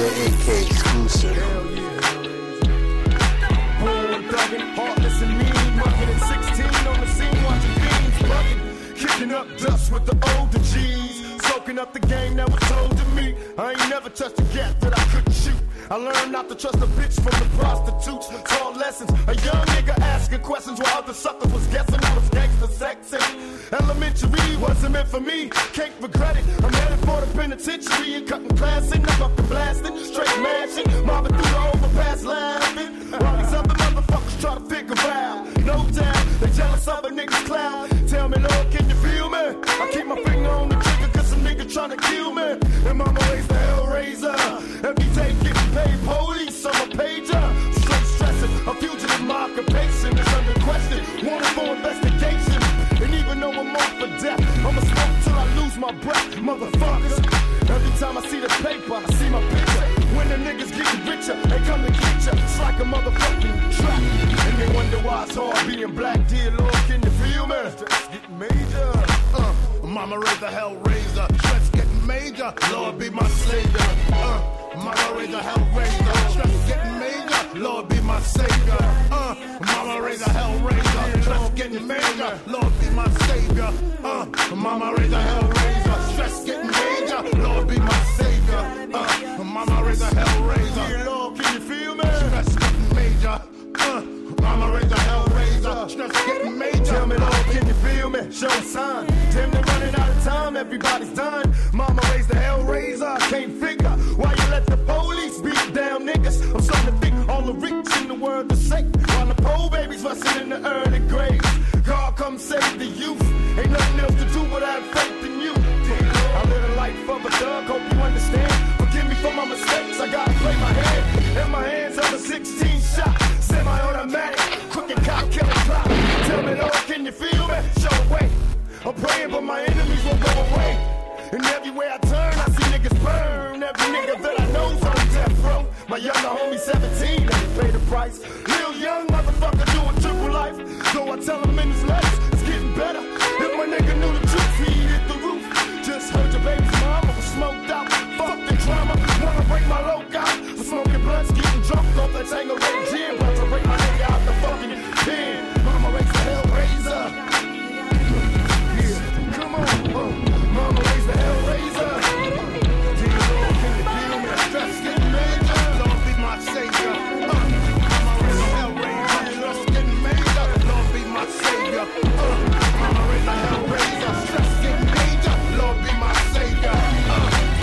Razor AK exclusive. Hell yeah. Boom, thuggin', heartless and mean, muggin' at 16 on the scene, watching beans, buggin', kicking up dust with the older G's, soaking up the game that was told to me. I ain't never touched a gap that I couldn't shoot. I learned not to trust a bitch from the prostitutes. Taught lessons, a young nigga asking questions while other suckers was guessing. I was gangster sexing. Elementary wasn't meant for me, can't regret it. I'm headed for the penitentiary and cutting classing. I'm up to blasting, straight mashing, mobbing through the overpass laughing. While these other motherfuckers try to figure out, no doubt, they jealous of a nigga's clout. Tell me, Lord, can you feel me? I keep my finger on the trigger cause some nigga trying to kill me. And mama raised the Hell Razor. Every day getting paid police, I'm a pager. Straight stressing, a fugitive, my occupation is under question. Wanted for investigation. And even though I'm off for death, I'ma smoke till I lose my breath, motherfuckers. Every time I see the paper, I see my picture. When the niggas getting richer, they come to get ya. It's like a motherfucking trap. And they wonder why it's hard being black. Dear Lord, can you feel me? Stress getting major. Mama raised the Hell Razor. Stress getting major. Lord be my savior. Mama raised the Hell Razor. Stress getting major. Lord be my savior. Mama raised the Hell Razor. Stress getting major. Lord be my savior. Mama raised the Hell Razor. Stress getting major. Lord be my savior. Mama raised the Hell Razor. Lord, can you feel me? Stress getting major. Mama raised the Hell Razor. Stress getting major. Tell me, Lord, can you feel me? Show a sign. Damn, they're running out of time. Everybody's done. Mama raised the Hell Razor. I can't figure why you let the police beat down niggas. I'm starting to think all the rich in the world are safe, while the poor babies rusting in the early graves. God, come save the youth. Ain't nothing else to do but have faith in you. I live a life of a thug. Hope you understand. Forgive me for my mistakes. I gotta play my hand, and my hands are the 16 shot, semi-automatic, crooked cop killer plot. Tell me, Lord, can you feel me? Show way. I'm praying, but my enemies won't go away. And everywhere I turn, I see niggas burn. Every nigga that I know's on death row. My younger homie 17, let me pay the price. Real young motherfucker doing triple life. So I tell him in his letters, it's getting better. If my nigga knew the truth, he'd hit the roof. Just heard your baby's mama was smoked out. Fuck the drama, wanna break my loc out. For smoking blunts, getting drunk off that Tango Red Gin. About to break my nigga out the fucking pen. Mama raised the Hell Razor. Mama raised the Hell Razor. Dear Lord, can you feel me? Stress getting major. Lord be my savior. Mama raised the Hell Razor. Stress getting major. Lord be my savior. Mama raised the Hell Razor. Stress getting major. Lord be my savior.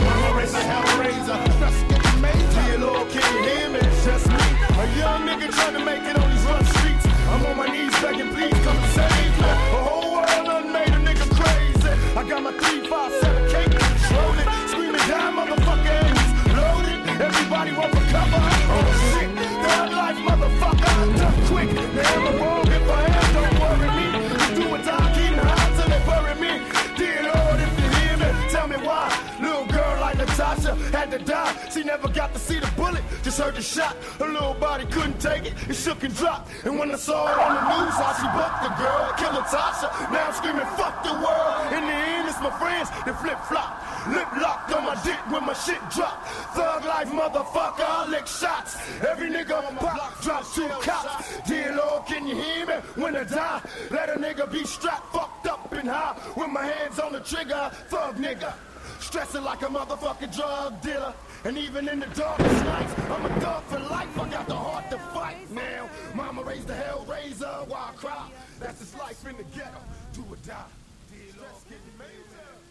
Mama raised the Hell Razor. Stress getting major. Dear Lord, can you hear me? It's just me, a young nigga trying to make it on these rough streets. I'm on my knees begging, please come and save me. The whole world done made a nigga crazy. I got my 357 cake, control it. Screaming down, motherfucker, and it's loaded. Everybody want for cover. Oh shit, third life, motherfucker. Duck quick, they ever wrong if I am. Don't worry me. You do a die, keep high till they bury me. Dear Lord, if you hear me, tell me why. Little girl like Natasha had to die. She never got to see the bullet, just heard the shot. Her little body couldn't take it, it shook and dropped. And when I saw it on the news, how she bucked the girl, killed Natasha. Now I'm screaming, fuck the world. In the end, it's my friends that flip-flop. Lip locked on my dick when my shit dropped. Thug life, motherfucker, I lick shots. Every nigga on my block drops two cops. Dear Lord, can you hear me? When I die, let a nigga be strapped, fucked up and high. With my hands on the trigger, thug nigga. Stressing like a motherfucking drug dealer. And even in the darkest nights, I'm a thug for life. I got the heart to fight now. Mama raised the Hell Razor. Why I cry? That's his life in the ghetto. Do or die. Dear Lord, can you make it?